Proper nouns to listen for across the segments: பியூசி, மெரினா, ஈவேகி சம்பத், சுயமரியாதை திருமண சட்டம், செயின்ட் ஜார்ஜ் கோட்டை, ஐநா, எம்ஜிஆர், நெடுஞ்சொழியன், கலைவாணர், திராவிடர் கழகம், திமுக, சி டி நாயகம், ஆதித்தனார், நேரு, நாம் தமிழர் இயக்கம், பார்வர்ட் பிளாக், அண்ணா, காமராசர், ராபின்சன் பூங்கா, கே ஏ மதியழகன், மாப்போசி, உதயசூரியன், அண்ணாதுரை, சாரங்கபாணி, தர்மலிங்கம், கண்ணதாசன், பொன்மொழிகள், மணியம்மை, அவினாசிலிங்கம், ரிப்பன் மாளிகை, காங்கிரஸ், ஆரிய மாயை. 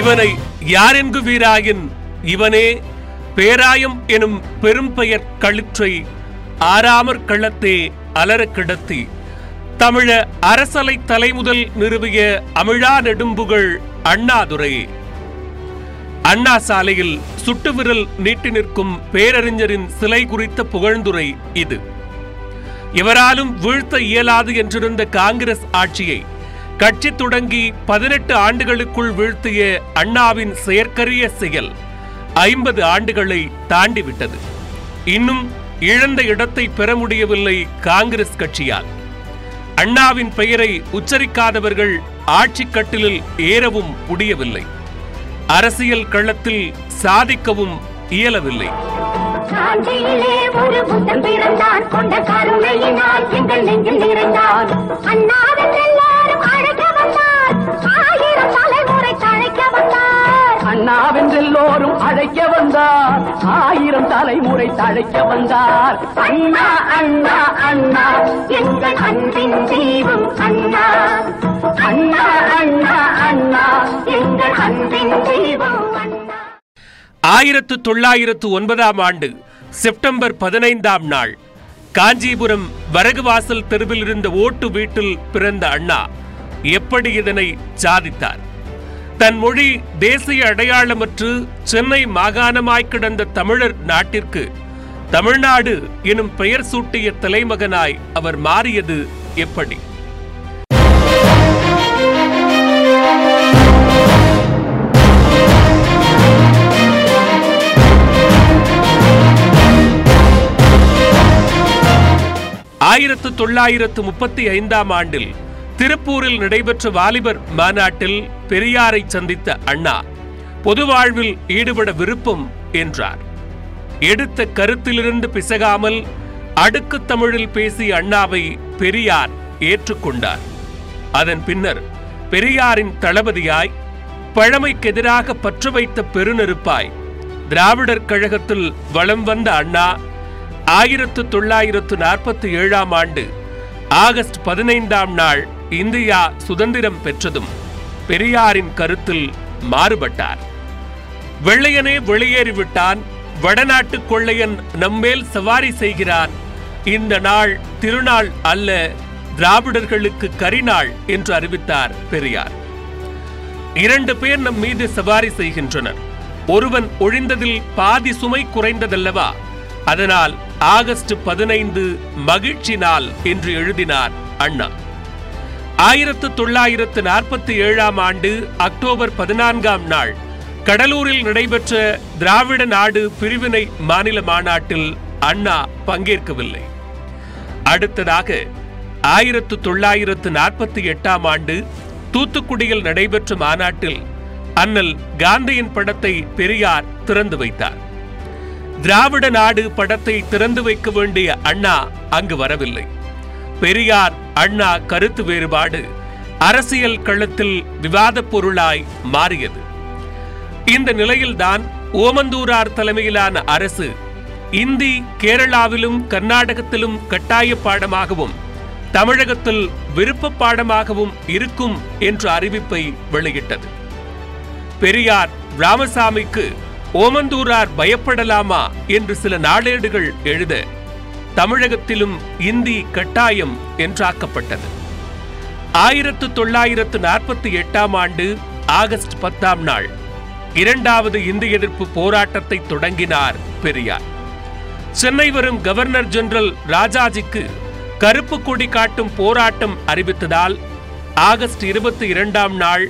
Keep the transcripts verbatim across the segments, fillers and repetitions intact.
இவனை யாரென்கு வீராயின் இவனே பேராயம் எனும் பெரும் பெயர் களிற்றை ஆறாமற் களத்தே அலர கிடத்தி தமிழ அரசலை தலைமுதல் நிறுவிய அமிழா நெடும்புகள் அண்ணாதுரை. அண்ணா சாலையில் சுட்டு விரல் நீட்டி நிற்கும் பேரறிஞரின் சிலை குறித்த புகழ்ந்துரை இது. இவராலும் வீழ்த்த இயலாது என்றிருந்த காங்கிரஸ் ஆட்சியை கட்சி தொடங்கி பதினெட்டு ஆண்டுகளுக்குள் வீழ்த்திய அண்ணாவின் செயற்கரிய செயல் ஐம்பது ஆண்டுகளை தாண்டிவிட்டது. இன்னும் இழந்த இடத்தை பெற முடியவில்லை காங்கிரஸ் கட்சியால். அண்ணாவின் பெயரை உச்சரிக்காதவர்கள் ஆட்சி கட்டிலில் ஏறவும் முடியவில்லை, அரசியல் களத்தில் சாதிக்கவும் இயலவில்லை. அண்ணாவென்றெல்லோரும் அழைக்க வந்தார், ஆயிரம் தலைமுறை தழைக்க வந்தார். அண்ணா அண்ணா அண்ணா எங்கள் அன்பின் தெய்வம் அண்ணா. அண்ணா அண்ணா அண்ணா எங்கள் அன்பின் தெய்வம் அண்ணா. ஆயிரத்து தொள்ளாயிரத்து ஒன்பதாம் ஆண்டு செப்டம்பர் பதினைந்தாம் நாள் காஞ்சிபுரம் வரகுவாசல் தெருவில் இருந்த ஓட்டு வீட்டில் பிறந்த அண்ணா எப்படி இதனை சாதித்தார்? தன் மொழி தேசிய அடையாளமற்று சென்னை மாகாணமாய் கிடந்த தமிழர் நாட்டிற்கு தமிழ்நாடு எனும் பெயர் சூட்டிய தலைமகனாய் அவர் மாறியது எப்படி? ஆயிரத்து தொள்ளாயிரத்து முப்பத்தி ஐந்தாம் ஆண்டில் திருப்பூரில் நடைபெற்ற வாலிபர் மாநாட்டில் பெரியாரை சந்தித்த அண்ணா பொது வாழ்வில் ஈடுபட விருப்பம் என்றார். எடுத்த கருத்திலிருந்து பிசகாமல் அடுக்கு தமிழில் பேசிய அண்ணாவை பெரியார் ஏற்றுக்கொண்டார். அதன் பின்னர் பெரியாரின் தளபதியாய், பழமைக்கெதிராக பற்று வைத்த பெருநெருப்பாய் திராவிடர் கழகத்தில் வலம் வந்த அண்ணா ஆயிரத்து தொள்ளாயிரத்து நாற்பத்தி ஏழாம் ஆண்டு ஆகஸ்ட் பதினைந்தாம் நாள் இந்தியா சுதந்திரம் பெற்றதும் பெரியாரின் கருத்தில் மாறுபட்டார். வெள்ளையனே வெளியேறிவிட்டான், வடநாட்டு கொள்ளையன் நம்மேல் சவாரி செய்கிறான், இந்த நாள் திருநாள் அல்ல, திராவிடர்களுக்கு கரிநாள் என்று அறிவித்தார் பெரியார். இரண்டு பேர் நம் மீது சவாரி செய்கின்றனர், ஒருவன் ஒழிந்ததில் பாதி சுமை குறைந்ததல்லவா, அதனால் ஆகஸ்ட் பதினைந்து மகிழ்ச்சி நாள் என்று எழுதினார் அண்ணா. ஆயிரத்து தொள்ளாயிரத்து நாற்பத்தி ஏழாம் ஆண்டு அக்டோபர் பதினான்காம் நாள் கடலூரில் நடைபெற்ற திராவிட நாடு பிரிவினை மாநில மாநாட்டில் அண்ணா பங்கேற்கவில்லை. அடுத்ததாக ஆயிரத்து தொள்ளாயிரத்து நாற்பத்தி எட்டாம் ஆண்டு தூத்துக்குடியில் நடைபெற்ற மாநாட்டில் அண்ணல் காந்தியின் படத்தை பெரியார் திறந்து வைத்தார். திராவிட நாடு படத்தை திறந்து வைக்க வேண்டிய அண்ணா அங்கு வரவில்லை. பெரியார் அண்ணா கருத்து வேறுபாடு அரசியல் களத்தில் விவாதப் பொருளாய் மாறியது. இந்த நிலையில்தான் ஓமந்தூரார் தலைமையிலான அரசு இந்தி கேரளாவிலும் கர்நாடகத்திலும் கட்டாய பாடமாகவும் தமிழகத்தில் விருப்ப பாடமாகவும் இருக்கும் என்ற அறிவிப்பை வெளியிட்டது. பெரியார் ராமசாமிக்கு ஓமந்தூரார் பயப்படலாமா என்று சில நாளேடுகள் எழுத தமிழகத்திலும் இந்தி கட்டாயம் என்றாக்கப்பட்டது. ஆயிரத்து தொள்ளாயிரத்து நாற்பத்தி எட்டாம் ஆண்டு ஆகஸ்ட் பத்தாம் நாள் இரண்டாவது இந்தி எதிர்ப்பு போராட்டத்தை தொடங்கினார் பெரியார். சென்னை வரும் கவர்னர் ஜெனரல் ராஜாஜிக்கு கருப்பு கொடி காட்டும் போராட்டம் அறிவித்ததால் ஆகஸ்ட் இருபத்தி இரண்டாம் நாள்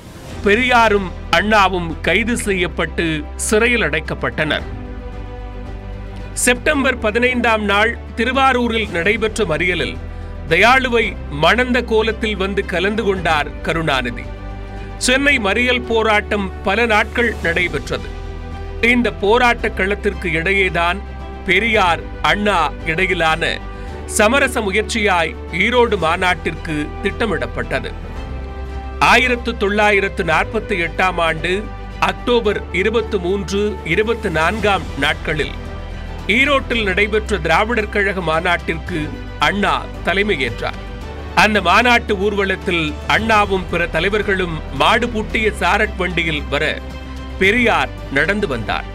பெரியாரும் அண்ணாவும் கைது செய்யப்பட்டு சிறையில் அடைக்கப்பட்டனர். செப்டம்பர் பதினைந்தாம் நாள் திருவாரூரில் நடைபெற்ற மறியலில் தயாளுவை மணந்த கோலத்தில் வந்து கலந்து கொண்டார் கருணாநிதி. சென்னை மறியல் போராட்டம் பல நாட்கள் நடைபெற்றது. இந்த போராட்ட களத்திற்கு இடையேதான் பெரியார் அண்ணா இடையிலான சமரச முயற்சியாய் ஈரோடு மாநாட்டிற்கு திட்டமிடப்பட்டது. ஆயிரத்து தொள்ளாயிரத்து நாற்பத்தி எட்டாம் ஆண்டு அக்டோபர் இருபத்தி மூன்று இருபத்தி நான்காம் நாட்களில் ஈரோட்டில் நடைபெற்ற திராவிடர் கழக மாநாட்டிற்கு அண்ணா தலைமையேற்றார். அந்த மாநாட்டு ஊர்வலத்தில் அண்ணாவும் பிற தலைவர்களும் மாடு பூட்டிய சாரட் வண்டியில் வர பெரியார் நடந்து வந்தார்.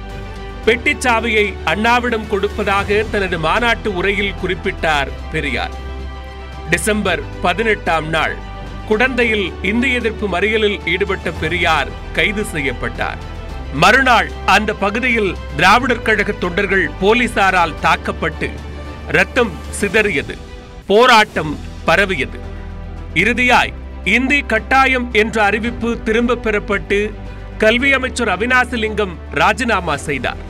பெட்டிச்சாவியை அண்ணாவிடம் கொடுப்பதாக தனது மாநாட்டு உரையில் குறிப்பிட்டார் பெரியார். டிசம்பர் பதினெட்டாம் நாள் குடந்தையில் இந்தி எதிர்ப்பு மறியலில் ஈடுபட்ட பெரியார் கைது செய்யப்பட்டார். மறுநாள் அந்த பகுதியில் திராவிடர் கழக தொண்டர்கள் போலீசாரால் தாக்கப்பட்டு ரத்தம் சிதறியது, போராட்டம் பரவியது. இறுதியாய் இந்தி கட்டாயம் என்ற அறிவிப்பு திரும்ப பெறப்பட்டு கல்வி அமைச்சர் அவினாசிலிங்கம் ராஜினாமா செய்தார்.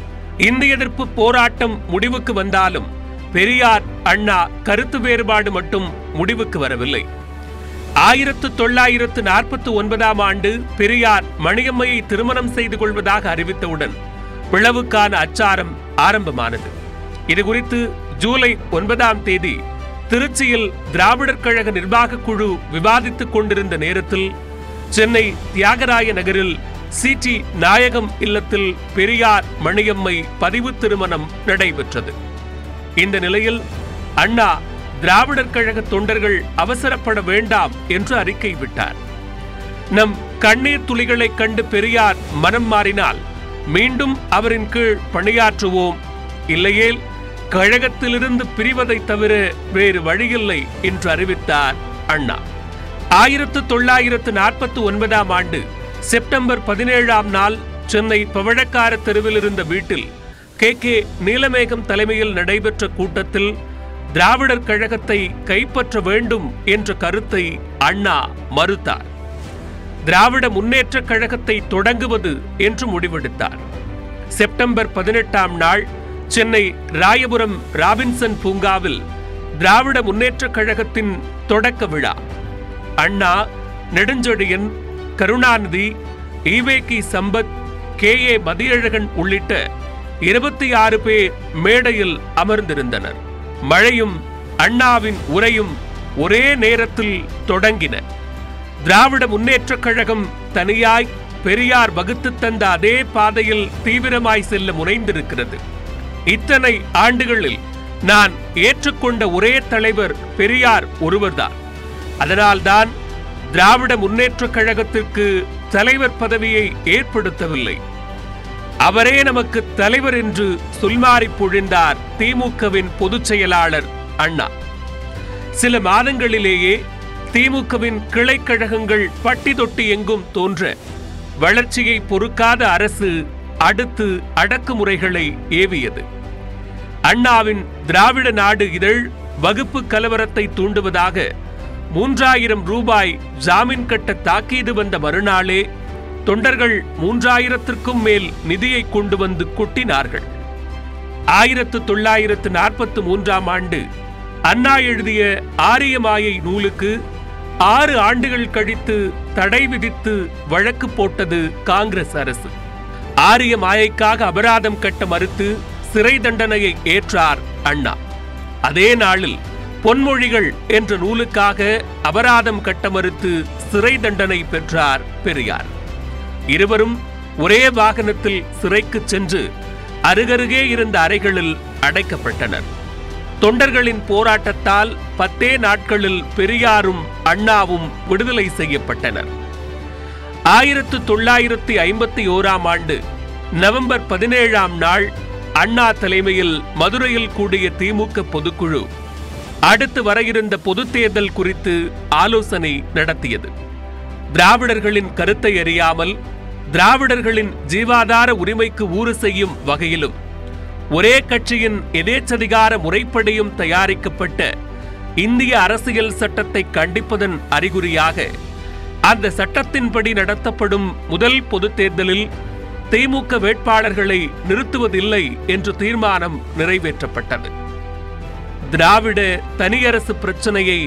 இந்தி எதிர்ப்பு போராட்டம் முடிவுக்கு வந்தாலும் பெரியார் அண்ணா கருத்து வேறுபாடு மட்டும் முடிவுக்கு வரவில்லை. ஆயிரத்து தொள்ளாயிரத்து நாற்பத்தி ஒன்பதாம் ஆண்டு பெரியார் மணியம்மையை திருமணம் செய்து கொள்வதாக அறிவித்தவுடன் பிளவுக்கான அச்சாரம் ஆரம்பமானது. இதுகுறித்து ஜூலை ஒன்பதாம் தேதி திருச்சியில் திராவிடர் கழக நிர்வாக குழு விவாதித்துக் கொண்டிருந்த நேரத்தில் சென்னை தியாகராய நகரில் சி டி நாயகம் இல்லத்தில் பெரியார் மணியம்மை பதிவு திருமணம் நடைபெற்றது. இந்த நிலையில் அண்ணா திராவிடர் கழக தொண்டர்கள் அவசரப்பட வேண்டாம் என்று அறிக்கை விட்டார். நம் கண்ணீர் துளிகளை கண்டு பெரியார் மனம் மாறினால் மீண்டும் அவரின் கீழ் பணியாற்றுவோம், இல்லையேல் கழகத்திலிருந்து பிரிவதை தவிர வேறு வழியில்லை என்று அறிவித்தார் அண்ணா. ஆயிரத்து தொள்ளாயிரத்து நாற்பத்தி ஒன்பதாம் ஆண்டு செப்டம்பர் பதினேழாம் நாள் சென்னை பவழக்கார தெருவில் இருந்த வீட்டில் கே கே நீலமேகம் தலைமையில் நடைபெற்ற கூட்டத்தில் திராவிடர் கழகத்தை கைப்பற்ற வேண்டும் என்ற கருத்தை அண்ணா மறுத்தார். திராவிட முன்னேற்ற கழகத்தை தொடங்குவது என்று முடிவெடுத்தார். செப்டம்பர் பதினெட்டாம் நாள் சென்னை ராயபுரம் ராபின்சன் பூங்காவில் திராவிட முன்னேற்ற கழகத்தின் தொடக்க விழா. அண்ணா, நெடுஞ்சொழியன், கருணாநிதி, ஈவேகி சம்பத், கே ஏ மதியழகன் உள்ளிட்ட இருபத்தி ஆறு பேர் மேடையில் அமர்ந்திருந்தனர். மழையும் அண்ணாவின் உரையும் ஒரே நேரத்தில் தொடங்கின. திராவிட முன்னேற்ற கழகம் தனியாய் பெரியார் வகுத்து தந்த அதே பாதையில் தீவிரமாய் செல்ல முனைந்திருக்கிறது. இத்தனை ஆண்டுகளில் நான் ஏற்றுக்கொண்ட ஒரே தலைவர் பெரியார் ஒருவர்தான். அதனால்தான் திராவிட முன்னேற்ற கழகத்திற்கு தலைவர் பதவியை ஏற்படுத்தவில்லை, அவரே நமக்கு தலைவர் என்று சொல்மாறி பொழிந்தார் திமுகவின் பொதுச் செயலாளர் அண்ணா. சில மாதங்களிலேயே திமுகவின் கிளைக்கழகங்கள் பட்டி தொட்டி எங்கும் தோன்ற வளர்ச்சியை பொறுக்காத அரசு அடுத்து அடக்குமுறைகளை ஏவியது. அண்ணாவின் திராவிட நாடு இதழ் வகுப்பு கலவரத்தை தூண்டுவதாக மூன்றாயிரம் ரூபாய் ஜாமீன் கட்ட தாக்கீது வந்த மறுநாளே தொண்டர்கள் மூன்றாயிரத்திற்கும் மேல் நிதியை கொண்டு வந்து கொட்டினார்கள். ஆயிரத்து தொள்ளாயிரத்து நாற்பத்தி மூன்றாம் ஆண்டு அண்ணா எழுதிய ஆரிய மாயை நூலுக்கு ஆறு ஆண்டுகள் கழித்து தடை விதித்து வழக்கு போட்டது காங்கிரஸ் அரசு. ஆரிய மாயைக்காக அபராதம் கட்ட மறுத்து சிறை தண்டனையை ஏற்றார் அண்ணா. அதே நாளில் பொன்மொழிகள் என்ற நூலுக்காக அபராதம் கட்ட மறுத்து சிறை தண்டனை பெற்றார் பெரியார். இருவரும் ஒரே வாகனத்தில் சிறைக்கு சென்று அருகருகே இருந்த அறைகளில் அடைக்கப்பட்டனர். தொண்டர்களின் போராட்டத்தால் பத்தே நாட்களில் பெரியாரும் அண்ணாவும் விடுதலை செய்யப்பட்டனர். ஆயிரத்து தொள்ளாயிரத்தி ஐம்பத்தி ஓராம் ஆண்டு நவம்பர் பதினேழாம் நாள் அண்ணா தலைமையில் மதுரையில் கூடிய திமுக பொதுக்குழு அடுத்து வர இருந்த பொதுத் தேர்தல் குறித்து ஆலோசனை நடத்தியது. திராவிடர்களின் கருத்தை அறியாமல் திராவிடர்களின் ஜீவாதார உரிமைக்கு ஊறு செய்யும் வகையிலும் ஒரே கட்சியின் எதேச்சதிகார முறைப்படியும் தயாரிக்கப்பட்ட இந்திய அரசியல் சட்டத்தை கண்டிப்பதன் அறிகுறியாக அந்த சட்டத்தின்படி நடத்தப்படும் முதல் பொது தேர்தலில் திமுக வேட்பாளர்களை நிறுத்துவதில்லை என்று தீர்மானம் நிறைவேற்றப்பட்டது. திராவிட தனியரசு பிரச்சனையை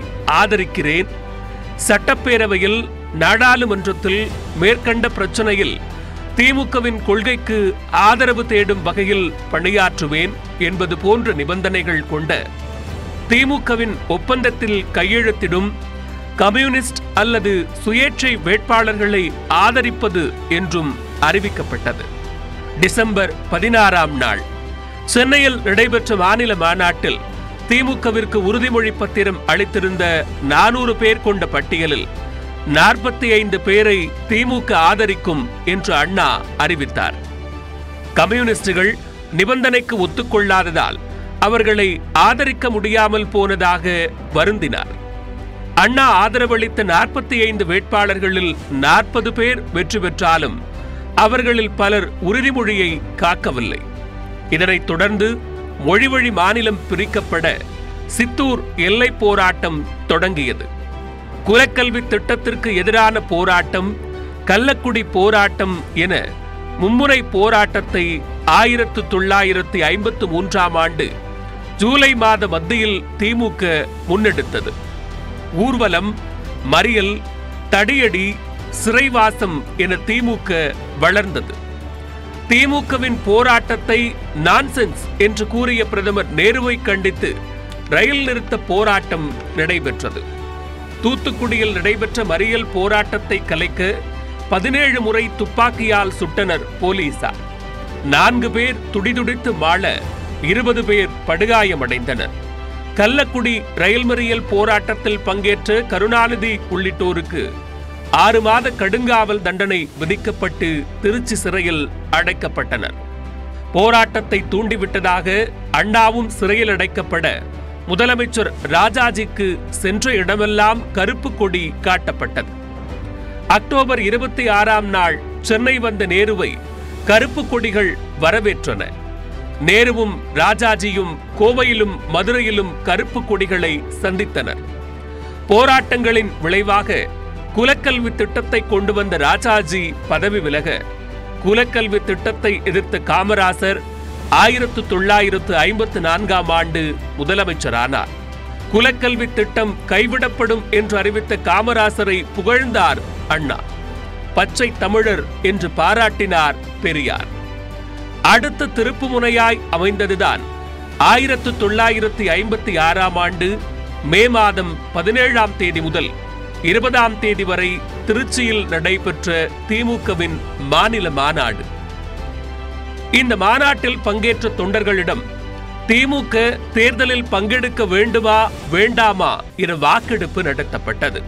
ஆதரிக்கிறேன், சட்டப்பேரவையில் நாடாளுமன்றத்தில் மேற்கண்ட பிரச்சனையில் திமுகவின் கொள்கைக்கு ஆதரவு தேடும் வகையில் பணியாற்றுவேன் என்பது போன்ற நிபந்தனைகள் கொண்ட திமுகவின் ஒப்பந்தத்தில் கையெழுத்திடும் கம்யூனிஸ்ட் அல்லது சுயேட்சை வேட்பாளர்களை ஆதரிப்பது என்றும் அறிவிக்கப்பட்டது. டிசம்பர் பதினாறாம் நாள் சென்னையில் நடைபெற்ற மாநில மாநாட்டில் திமுகவிற்கு உறுதிமொழி பத்திரம் அளித்திருந்த நானூறு பேர் கொண்ட பட்டியலில் நாற்பத்தி ஐந்து பேரை திமுக ஆதரிக்கும் என்று அண்ணா அறிவித்தார். கம்யூனிஸ்டுகள் நிபந்தனைக்கு ஒத்துக்கொள்ளாததால் அவர்களை ஆதரிக்க முடியாமல் போனதாக வருந்தினார். அண்ணா ஆதரவளித்த நாற்பத்தி ஐந்து வேட்பாளர்களில் நாற்பது பேர் வெற்றி பெற்றாலும் அவர்களில் பலர் உறுதிமொழியை காக்கவில்லை. இதனைத் தொடர்ந்து மொழிவழி மாநிலம் பிரிக்கப்பட சித்தூர் எல்லை போராட்டம் தொடங்கியது. குலக்கல்வி திட்டத்திற்கு எதிரான போராட்டம், கள்ளக்குடி போராட்டம் என மும்முறை போராட்டத்தை ஆயிரத்து தொள்ளாயிரத்து ஐம்பத்து மூன்றாம் ஆண்டு ஜூலை மாத மத்தியில் திமுக முன்னெடுத்தது. ஊர்வலம், மறியல், தடியடி, சிறைவாசம் என திமுக வளர்ந்தது. திமுகவின் போராட்டத்தை நான்சென்ஸ் என்று கூறிய பிரதமர் நேருவை கண்டித்து ரயில் நிறுத்த போராட்டம் நடைபெற்றது. தூத்துக்குடியில் நடைபெற்ற மறியல் போராட்டத்தை கலைக்க பதினேழு முறை துப்பாக்கியால் சுட்டனர் போலீசார். நான்கு பேர் துடிதுடித்து மாள இருபது பேர் படுகாயமடைந்தனர். கள்ளக்குடி ரயில் மறியல் போராட்டத்தில் பங்கேற்ற கருணாநிதி உள்ளிட்டோருக்கு ஆறு மாத கடுங்காவல் தண்டனை விதிக்கப்பட்டு திருச்சி சிறையில் அடைக்கப்பட்டனர். போராட்டத்தை தூண்டிவிட்டதாக அண்ணாவும் சிறையில் அடைக்கப்பட முதலமைச்சர் ராஜாஜிக்கு சென்ற இடமெல்லாம் கருப்பு கொடி காட்டப்பட்டது. அக்டோபர் இருபத்தி ஆறாம் நாள் சென்னை வந்த நேருவை கருப்பு கொடிகள் வரவேற்றன. நேருவும் ராஜாஜியும் கோவையிலும் மதுரையிலும் கருப்பு கொடிகளை சந்தித்தனர். போராட்டங்களின் விளைவாக குலக்கல்வி திட்டத்தை கொண்டு வந்த ராஜாஜி பதவி விலக, குலக்கல்வி திட்டத்தை எதிர்த்த காமராசர் ஆயிரத்து தொள்ளாயிரத்து ஐம்பத்து நான்காம் ஆண்டு முதலமைச்சரானார். குலக்கல்வி திட்டம் கைவிடப்படும் என்று அறிவித்த காமராசரை புகழ்ந்தார் அண்ணா. பச்சை தமிழர் என்று பாராட்டினார் பெரியார். அடுத்த திருப்பு முனையாய் அமைந்ததுதான் ஆயிரத்து தொள்ளாயிரத்து ஐம்பத்தி ஆறாம் ஆண்டு மே மாதம் பதினேழாம் தேதி முதல் இருபதாம் தேதி வரை திருச்சியில் நடைபெற்ற திமுகவின் மாநில மாநாடு. இந்த மாநாட்டில் பங்கேற்ற தொண்டர்களிடம் திமுக தேர்தலில் பங்கெடுக்க வேண்டுமா வேண்டாமா என வாக்கெடுப்பு நடத்தப்பட்டது.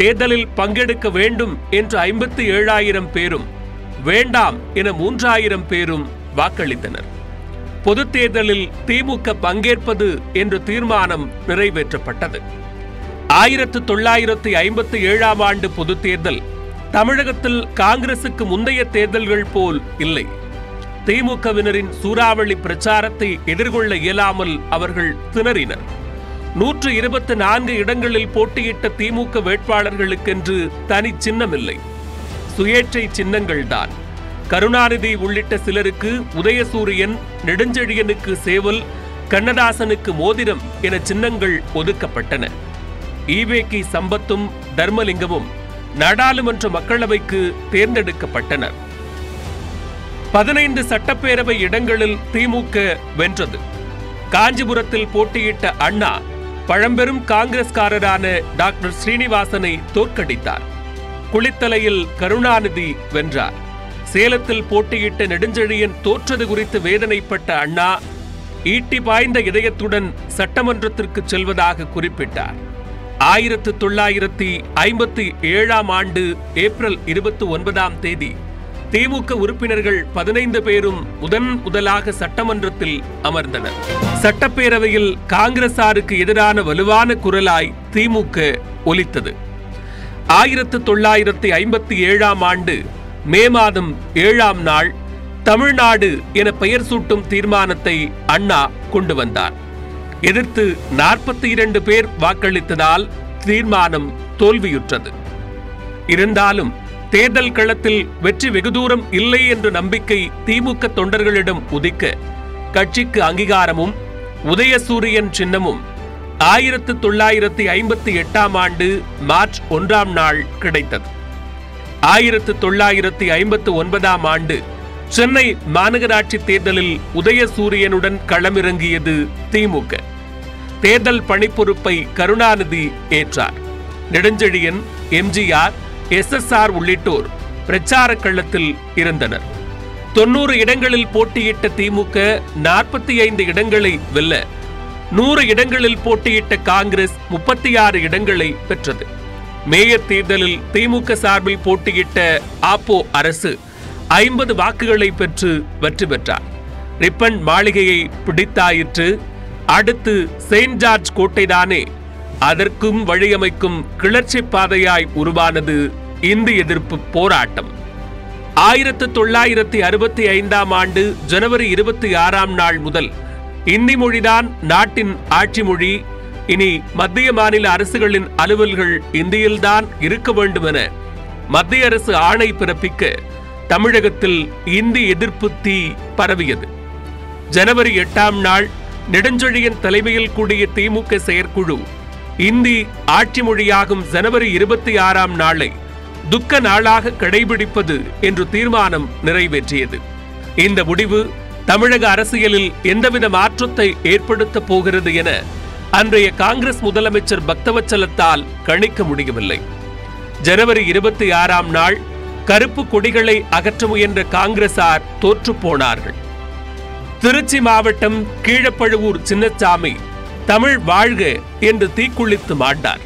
தேர்தலில் பங்கெடுக்க வேண்டும் என்று ஐம்பத்தி ஏழாயிரம் பேரும், வேண்டாம் என மூன்றாயிரம் பேரும் வாக்களித்தனர். பொது தேர்தலில் திமுக பங்கேற்பது என்று தீர்மானம் நிறைவேற்றப்பட்டது. ஆயிரத்து தொள்ளாயிரத்து ஐம்பத்தி ஏழாம் ஆண்டு பொது தேர்தல் தமிழகத்தில் காங்கிரசுக்கு முந்தைய தேர்தல்கள் போல் இல்லை. திமுகவினரின் சூறாவளி பிரச்சாரத்தை எதிர்கொள்ள இயலாமல் அவர்கள் திணறினர். நூற்று இருபத்தி நான்கு இடங்களில் போட்டியிட்ட திமுக வேட்பாளர்களுக்கென்று தனி சின்னமில்லை, சுயேட்சை சின்னங்கள்தான். கருணாநிதி உள்ளிட்ட சிலருக்கு உதயசூரியன், நெடுஞ்சொழியனுக்கு சேவல், கண்ணதாசனுக்கு மோதிரம் என சின்னங்கள் ஒதுக்கப்பட்டன. ஈவேகி சம்பத்தும் தர்மலிங்கமும் நாடாளுமன்ற மக்களவைக்கு தேர்ந்தெடுக்கப்பட்டனர். பதினைந்து சட்டப்பேரவை இடங்களில் திமுக வென்றது. காஞ்சிபுரத்தில் போட்டியிட்ட அண்ணா பழம்பெரும் காங்கிரஸ்காரரான டாக்டர் ஸ்ரீனிவாசனை தோற்கடித்தார். குளித்தலையில் கருணாநிதி வென்றார். சேலத்தில் போட்டியிட்ட நெடுஞ்செழியன் தோற்றது குறித்து வேதனைப்பட்ட அண்ணா ஈட்டி பாய்ந்த இதயத்துடன் சட்டமன்றத்திற்கு செல்வதாக குறிப்பிட்டார். ஆயிரத்து தொள்ளாயிரத்தி ஐம்பத்தி ஏழாம் ஆண்டு ஏப்ரல் இருபத்தி ஒன்பதாம் தேதி திமுக உறுப்பினர்கள் பதினைந்து பேரும் முதன் முதலாக சட்டமன்றத்தில் அமர்ந்தனர். சட்டப்பேரவையில் காங்கிரசாருக்கு எதிரான வலுவான குரலாய் திமுக ஒலித்தது. ஆயிரத்து தொள்ளாயிரத்தி ஐம்பத்தி ஏழாம் ஆண்டு மே மாதம் ஏழாம் நாள் தமிழ்நாடு என பெயர் சூட்டும் தீர்மானத்தை அண்ணா கொண்டு வந்தார். எதிர்த்து நாற்பத்தி இரண்டு பேர் வாக்களித்ததால் தீர்மானம் தோல்வியுற்றது. இருந்தாலும் தேர்தல் களத்தில் வெற்றி வெகு தூரம் இல்லை என்ற நம்பிக்கை திமுக தொண்டர்களிடம் உதிக்க கட்சிக்கு அங்கீகாரமும் உதயசூரியன் சின்னமும் ஆயிரத்து தொள்ளாயிரத்தி ஐம்பத்தி எட்டாம் ஆண்டு மார்ச் ஒன்றாம் நாள் கிடைத்தது. ஆயிரத்து தொள்ளாயிரத்தி ஐம்பத்து ஒன்பதாம் ஆண்டு சென்னை மாநகராட்சி தேர்தலில் உதயசூரியனுடன் களமிறங்கியது திமுக. தேர்தல் பணிப்பொறுப்பை கருணாநிதி ஏற்றார். நெடுஞ்செழியன், எம்ஜிஆர், எஸ் எஸ் ஆர் உள்ளிட்டோர் பிரச்சார களத்தில் இருந்தனர். தொன்னூறு இடங்களில் போட்டியிட்ட திமுக நாற்பத்தி ஐந்து இடங்களை வெல்ல நூறு இடங்களில் போட்டியிட்ட காங்கிரஸ் முப்பத்தி ஆறு இடங்களை பெற்றது. மேயர் தேர்தலில் திமுக சார்பில் போட்டியிட்ட ஆப்போ அரசு ஐம்பது வாக்குகளை பெற்று வெற்றி பெற்றார். ரிப்பன் மாளிகையை பிடித்தாயிற்று. அடுத்து செயின்ட் ஜார்ஜ் கோட்டைதானே. அதற்கும் வழியமைக்கும் கிளர்ச்சி பாதையாய் உருவானது இந்தி எதிர்ப்பு போராட்டம். ஆயிரத்து தொள்ளாயிரத்தி அறுபத்தி ஐந்தாம் ஆண்டு ஜனவரி இருபத்தி ஆறாம் நாள் முதல் இந்தி மொழிதான் நாட்டின் ஆட்சி மொழி. இனி மத்திய மாநில அரசுகளின் அலுவல்கள் இந்தியில்தான் இருக்க வேண்டும் என மத்திய அரசு ஆணை பிறப்பிக்க தமிழகத்தில் இந்தி எதிர்ப்பு தீ பரவியது. ஜனவரி எட்டாம் நாள் நெடுஞ்சொழியன் தலைமையில் கூடிய திமுக செயற்குழு இந்தி ஆட்சி மொழியாகும் ஜனவரி இருபத்தி ஆறாம் நாளை துக்க நாளாக கடைபிடிப்பது என்று தீர்மானம் நிறைவேற்றியது. இந்த முடிவு தமிழக அரசியலில் எந்தவித மாற்றத்தை ஏற்படுத்த போகிறது என அன்றைய காங்கிரஸ் முதலமைச்சர் பக்தவச்சலத்தால் கணிக்க முடியவில்லை. ஜனவரி இருபத்தி ஆறாம் நாள் கருப்பு கொடிகளை அகற்ற முயன்ற காங்கிரசார் தோற்றுப்போனார்கள். திருச்சி மாவட்டம் கீழப்பழுவூர் சின்னசாமி தமிழ் வாழ்க என்று தீக்குளித்து மாட்டார்.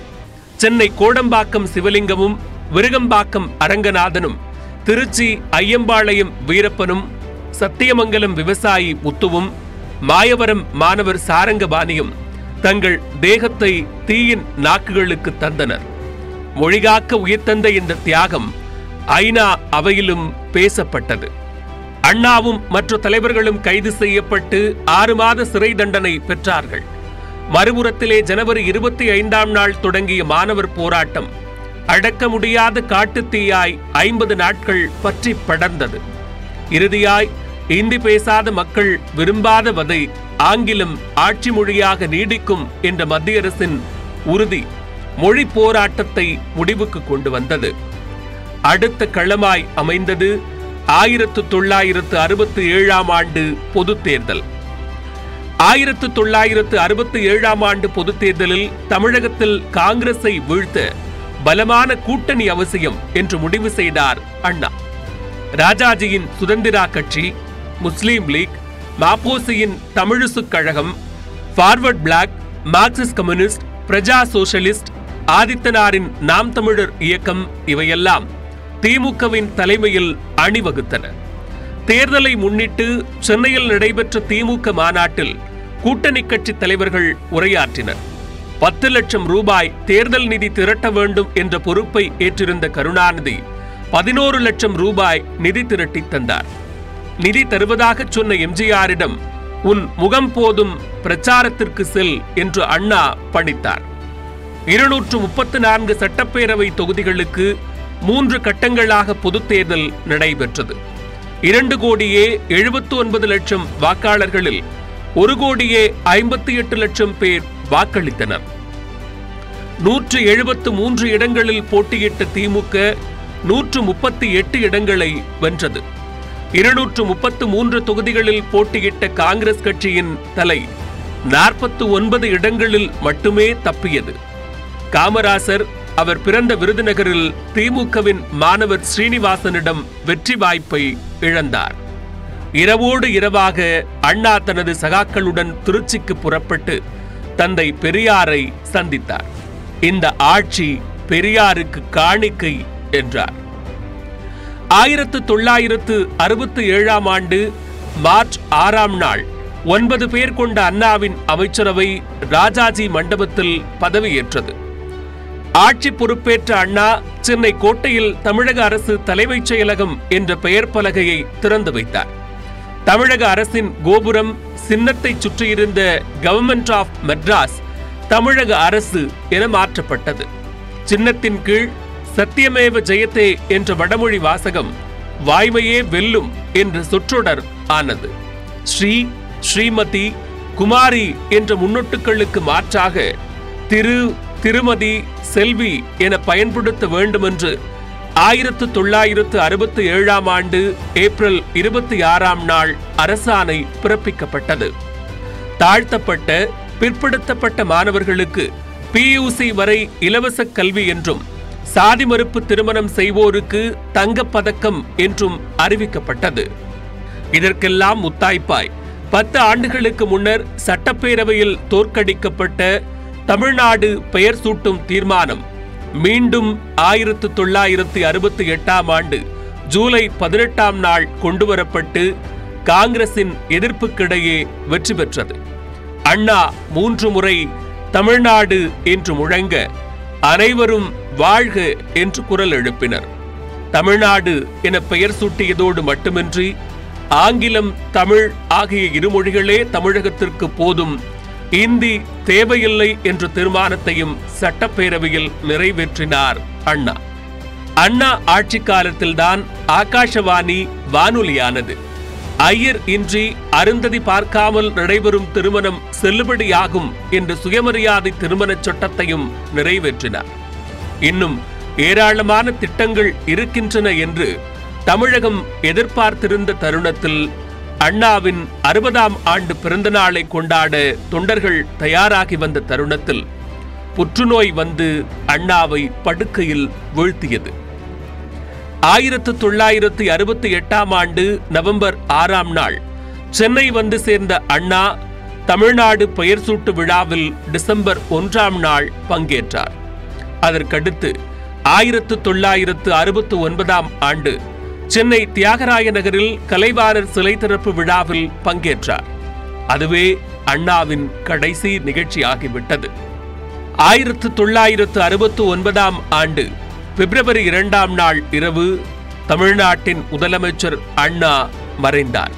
சென்னை கோடம்பாக்கம் சிவலிங்கமும் விருகம்பாக்கம் அரங்கநாதனும் திருச்சி ஐயம்பாளையம் வீரப்பனும் சத்தியமங்கலம் விவசாயி முத்துவும் மாயவரம் மாணவர் சாரங்கபாணியும் தங்கள் தேகத்தை தீயின் நாக்குகளுக்கு தந்தனர். மொழிகாக்க உயிர்த்தந்த இந்த தியாகம் ஐநா அவையிலும் பேசப்பட்டது. அண்ணாவும் மற்ற தலைவர்களும் கைது செய்யப்பட்டு ஆறு மாத சிறை தண்டனை பெற்றார்கள். மறுபுறத்திலே ஜனவரி இருபத்தி ஐந்தாம் நாள் தொடங்கிய மாணவர் போராட்டம் அடக்க முடியாத காட்டுத்தீயாய் ஐம்பது நாட்கள் பற்றி படர்ந்தது. இறுதியாய் இந்தி பேசாத மக்கள் விரும்பாத வதை ஆங்கிலம் ஆட்சி மொழியாக நீடிக்கும் என்ற மத்திய அரசின் உறுதி மொழி போராட்டத்தை முடிவுக்கு கொண்டு வந்தது. அடுத்த களமாய் அமைந்தது ஆயிரத்து தொள்ளாயிரத்து அறுபத்தி ஏழாம் ஆண்டு பொது தேர்தல். ஆயிரத்து தொள்ளாயிரத்து அறுபத்தி ஏழாம் ஆண்டு பொது தேர்தலில் தமிழகத்தில் காங்கிரஸை வீழ்த்த பலமான கூட்டணி அவசியம் என்று முடிவு செய்தார் அண்ணா. ராஜாஜியின் சுதந்திரா கட்சி, முஸ்லீம் லீக், மாப்போசியின் தமிழிசு கழகம், பார்வர்ட் பிளாக், Marxist Communist, Praja Socialist, ஆதித்தனாரின் நாம் தமிழர் இயக்கம் இவையெல்லாம் திமுகவின் தலைமையில் அணிவகுத்தன. தேர்தலை முன்னிட்டு சென்னையில் நடைபெற்ற திமுக மாநாட்டில் கூட்டணி கட்சி தலைவர்கள் உரையாற்றினர். பத்து லட்சம் ரூபாய் தேர்தல் நிதி திரட்ட வேண்டும் என்ற பொறுப்பை ஏற்றிருந்த கருணாநிதி பதினோரு லட்சம் ரூபாய் நிதி திரட்டி தந்தார். நிதி தருவதாக சொன்ன எம்ஜிஆரிடம் உன் முகம் போதும் பிரச்சாரத்திற்கு செல் என்று அண்ணா பணித்தார். இருநூற்று முப்பத்தி நான்கு சட்டப்பேரவை தொகுதிகளுக்கு மூன்று கட்டங்களாக பொதுத் தேர்தல் நடைபெற்றது. இரண்டு கோடியே எழுபத்தி ஒன்பது லட்சம் வாக்காளர்களில் ஒரு கோடியே ஐம்பத்தி எட்டு லட்சம் பேர் வாக்களித்தனர். நூற்று எழுபத்து மூன்று இடங்களில் போட்டியிட்ட திமுக நூற்று முப்பத்தி எட்டு இடங்களை வென்றது. இருநூற்று முப்பத்து மூன்று தொகுதிகளில் போட்டியிட்ட காங்கிரஸ் கட்சியின் தலை நாற்பத்தி ஒன்பது இடங்களில் மட்டுமே தப்பியது. காமராசர் அவர் பிறந்த விருதுநகரில் திமுகவின் மாணவர் ஸ்ரீனிவாசனிடம் வெற்றி வாய்ப்பை இழந்தார். இரவோடு இரவாக அண்ணா தனது சகாக்களுடன் திருச்சிக்கு புறப்பட்டு தந்தை பெரியாரை சந்தித்தார். இந்த ஆட்சி பெரியாருக்கு காணிக்கை என்றார். ஆயிரத்து தொள்ளாயிரத்து அறுபத்தி ஏழாம் ஆண்டு மார்ச் ஆறாம் நாள் ஒன்பது பேர் கொண்ட அண்ணாவின் அமைச்சரவை ராஜாஜி மண்டபத்தில் பதவியேற்றது. ஆட்சி பொறுப்பேற்ற அண்ணா சென்னை கோட்டையில் தமிழக அரசு தலைமைச் செயலகம் என்ற பெயர் பலகையை திறந்து வைத்தார். தமிழக அரசின் கோபுரம் சின்னத்தை சுற்றியிருந்த கவர்மெண்ட் ஆஃப் மெட்ராஸ் தமிழக அரசு என மாற்றப்பட்டது. சின்னத்தின் கீழ் சத்தியமேவ ஜெயத்தே என்ற வடமொழி வாசகம் வாய்மையே வெல்லும் என்ற சொற்றொடர் ஆனது. ஸ்ரீ, ஸ்ரீமதி, குமாரி என்ற முன்னொட்டுக்களுக்கு மாற்றாக திரு, திருமதி, செல்வி என பயன்படுத்த வேண்டுமென்று ஆயிரத்து தொள்ளாயிரத்து அறுபத்தி ஏழாம் ஆண்டு ஏப்ரல் இருபத்தி ஆறாம் நாள் அரசாணை பிறப்பிக்கப்பட்டது. தாழ்த்தப்பட்ட பிற்படுத்தப்பட்ட மாணவர்களுக்கு பியூசி வரை இலவச கல்வி என்றும் சாதி மறுப்பு திருமணம் செய்வோருக்கு தங்கப்பதக்கம் என்றும் அறிவிக்கப்பட்டது. இதற்கெல்லாம் முத்தாய்ப்பாய் பத்து ஆண்டுகளுக்கு முன்னர் சட்டப்பேரவையில் தோற்கடிக்கப்பட்ட தமிழ்நாடு பெயர் சூட்டும் தீர்மானம் மீண்டும் ஆயிரத்து தொள்ளாயிரத்து அறுபத்தி எட்டாம் ஆண்டு ஜூலை பதினெட்டாம் நாள் கொண்டுவரப்பட்டு காங்கிரசின் எதிர்ப்புக்கிடையே வெற்றி பெற்றது. அண்ணா மூன்று முறை தமிழ்நாடு என்று முழங்க அனைவரும் வாழ்க என்று குரல் எழுப்பினர். தமிழ்நாடு என பெயர் சூட்டியதோடு மட்டுமின்றி ஆங்கிலம் தமிழ் ஆகிய இருமொழிகளே தமிழகத்திற்கு போதும், இந்தி தேவையில்லை என்ற தீர்மானத்தையும் சட்டப்பேரவையில் நிறைவேற்றினார் அண்ணா. அண்ணா ஆட்சி காலத்தில்தான் ஆகாஷவாணி வானொலியானது. ஐயர் இன்றி அருந்ததி பார்க்காமல் நடைபெறும் திருமணம் செல்லுபடியாகும் என்ற சுயமரியாதை திருமண சட்டத்தையும் நிறைவேற்றினார். இன்னும் ஏராளமான திட்டங்கள் இருக்கின்றன என்று தமிழகம் எதிர்பார்த்திருந்த தருணத்தில் அண்ணாவின் அறுபதாம் ஆண்டு பிறந்த நாளை கொண்டாட தொண்டர்கள் தயாராகி வந்த தருணத்தில் புற்றுநோய் வந்து அண்ணாவை படுக்கையில் வீழ்த்தியது. ஆயிரத்து தொள்ளாயிரத்து அறுபத்தி எட்டாம் ஆண்டு நவம்பர் ஆறாம் நாள் சென்னை வந்து சேர்ந்த அண்ணா தமிழ்நாடு பெயர் சூட்டு விழாவில் டிசம்பர் ஒன்றாம் நாள் பங்கேற்றார். அதற்கடுத்து ஆயிரத்து தொள்ளாயிரத்து அறுபத்தி ஒன்பதாம் ஆண்டு சென்னை தியாகராய நகரில் கலைவாணர் சிலை திறப்பு விழாவில் பங்கேற்றார். அதுவே அண்ணாவின் கடைசி நிகழ்ச்சியாகிவிட்டது. ஆயிரத்து தொள்ளாயிரத்து அறுபத்தி ஒன்பதாம் ஆண்டு பிப்ரவரி இரண்டாம் நாள் இரவு தமிழ்நாட்டின் முதலமைச்சர் அண்ணா மறைந்தார்.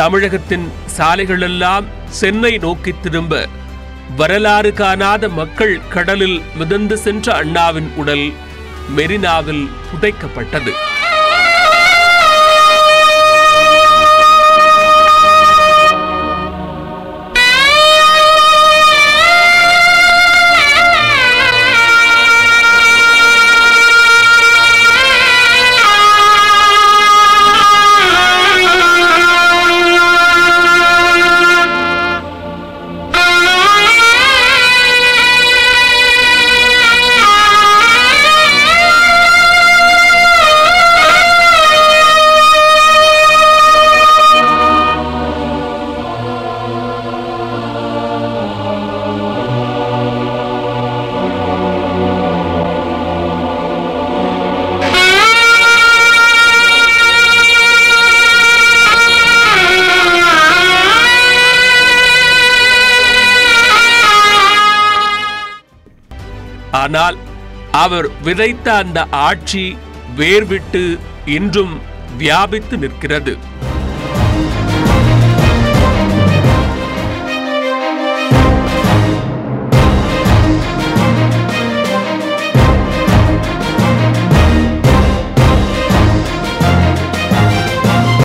தமிழகத்தின் சாலைகளெல்லாம் சென்னை நோக்கி திரும்ப வரலாறு காணாத மக்கள் கடலில் மிதந்து சென்ற அண்ணாவின் உடல் மெரினாவில் புதைக்கப்பட்டது. ஆனால் அவர் விதைத்த அந்த ஆட்சி வேர்விட்டு இன்றும் வியாபித்து நிற்கிறது.